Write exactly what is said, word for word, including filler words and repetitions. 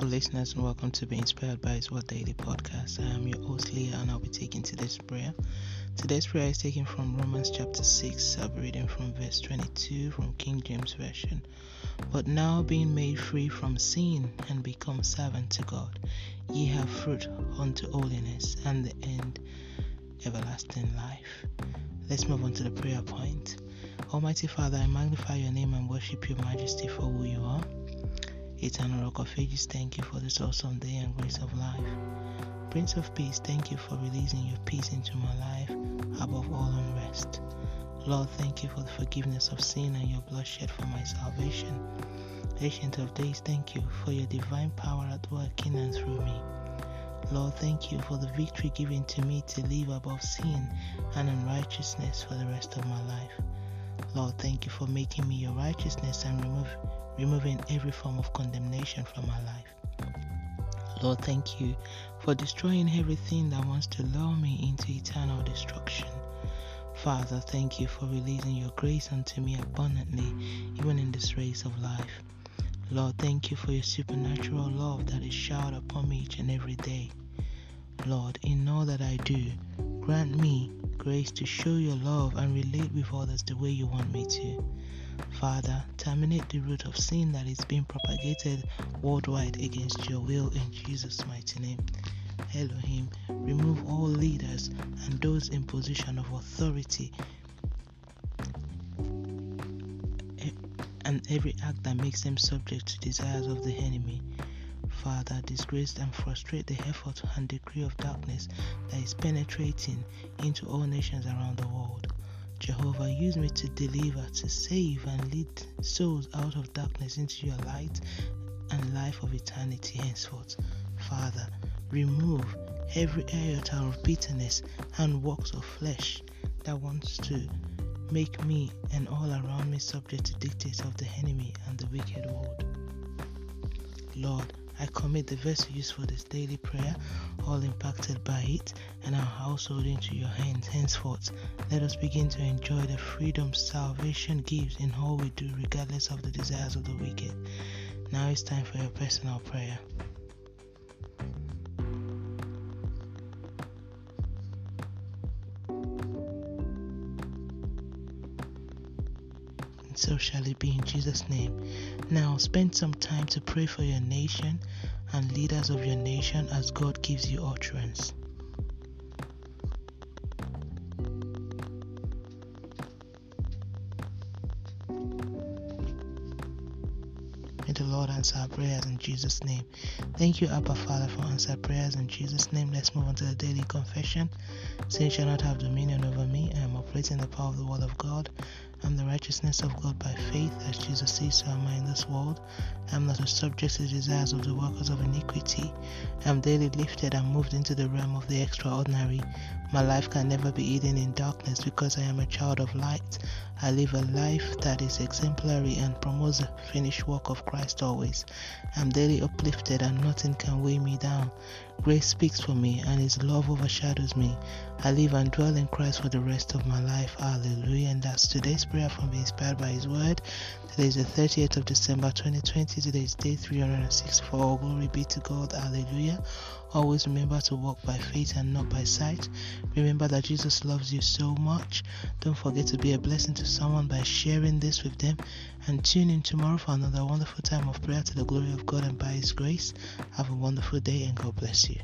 Wonderful listeners, and welcome to Be Inspired by His Word Daily Podcast. I am your host Leah, and I'll be taking today's prayer. Today's prayer is taken from Romans chapter six. I'll be reading from verse twenty-two from King James Version. But now, being made free from sin and become servant to God, ye have fruit unto holiness and the end, everlasting life. Let's move on to the prayer point. Almighty Father, I magnify your name and worship your majesty for who you are. Eternal Rock of Ages, thank you for this awesome day and grace of life. Prince of Peace, thank you for releasing your peace into my life above all unrest. Lord, thank you for the forgiveness of sin and your blood shed for my salvation. Ancient of Days, thank you for your divine power at work in and through me. Lord, thank you for the victory given to me to live above sin and unrighteousness for the rest of my life. Lord, thank you for making me your righteousness and remove removing every form of condemnation from my life. Lord, thank you for destroying everything that wants to lure me into eternal destruction. Father, thank you for releasing your grace unto me abundantly, even in this race of life. Lord, thank you for your supernatural love that is showered upon me each and every day. Lord, in all that I do, grant me grace to show your love and relate with others the way you want me to. Father, terminate the root of sin that is being propagated worldwide against your will in Jesus' mighty name. Elohim, remove all leaders and those in position of authority and every act that makes them subject to desires of the enemy. Father, disgrace and frustrate the effort and decree of darkness that is penetrating into all nations around the world. Jehovah, use me to deliver, to save, and lead souls out of darkness into your light and life of eternity henceforth. Father, remove every iota of bitterness and works of flesh that wants to make me and all around me subject to dictates of the enemy and the wicked world. Lord, I commit the vessel used for this daily prayer, all impacted by it, and our household into your hands henceforth. Let us begin to enjoy the freedom salvation gives in all we do, regardless of the desires of the wicked. Now it's time for your personal prayer. So shall it be in Jesus' name. Now spend some time to pray for your nation and leaders of your nation as God gives you utterance. May the Lord answer our prayers in Jesus' name. Thank you, Abba Father, for answered prayers in Jesus' name. Let's move on to the daily confession. Sin shall not have dominion over me. I am operating in the power of the Word of God. I'm the righteousness of God by faith, as Jesus says, so am I in this world. I'm not a subject to the desires of the workers of iniquity. I'm daily lifted and moved into the realm of the extraordinary. My life can never be hidden in darkness because I am a child of light. I live a life that is exemplary and promotes the finished work of Christ always. I'm daily uplifted and nothing can weigh me down. Grace speaks for me and His love overshadows me. I live and dwell in Christ for the rest of my life. Hallelujah. And that's today's prayer from Being Inspired by His Word. Today is the thirtieth of December twenty twenty. Today is day three hundred sixty-four. Glory be to God. Hallelujah. Always remember to walk by faith and not by sight. Remember that Jesus loves you so much. Don't forget to be a blessing to someone by sharing this with them. And tune in tomorrow for another wonderful time of prayer to the glory of God and by His grace. Have a wonderful day and God bless you.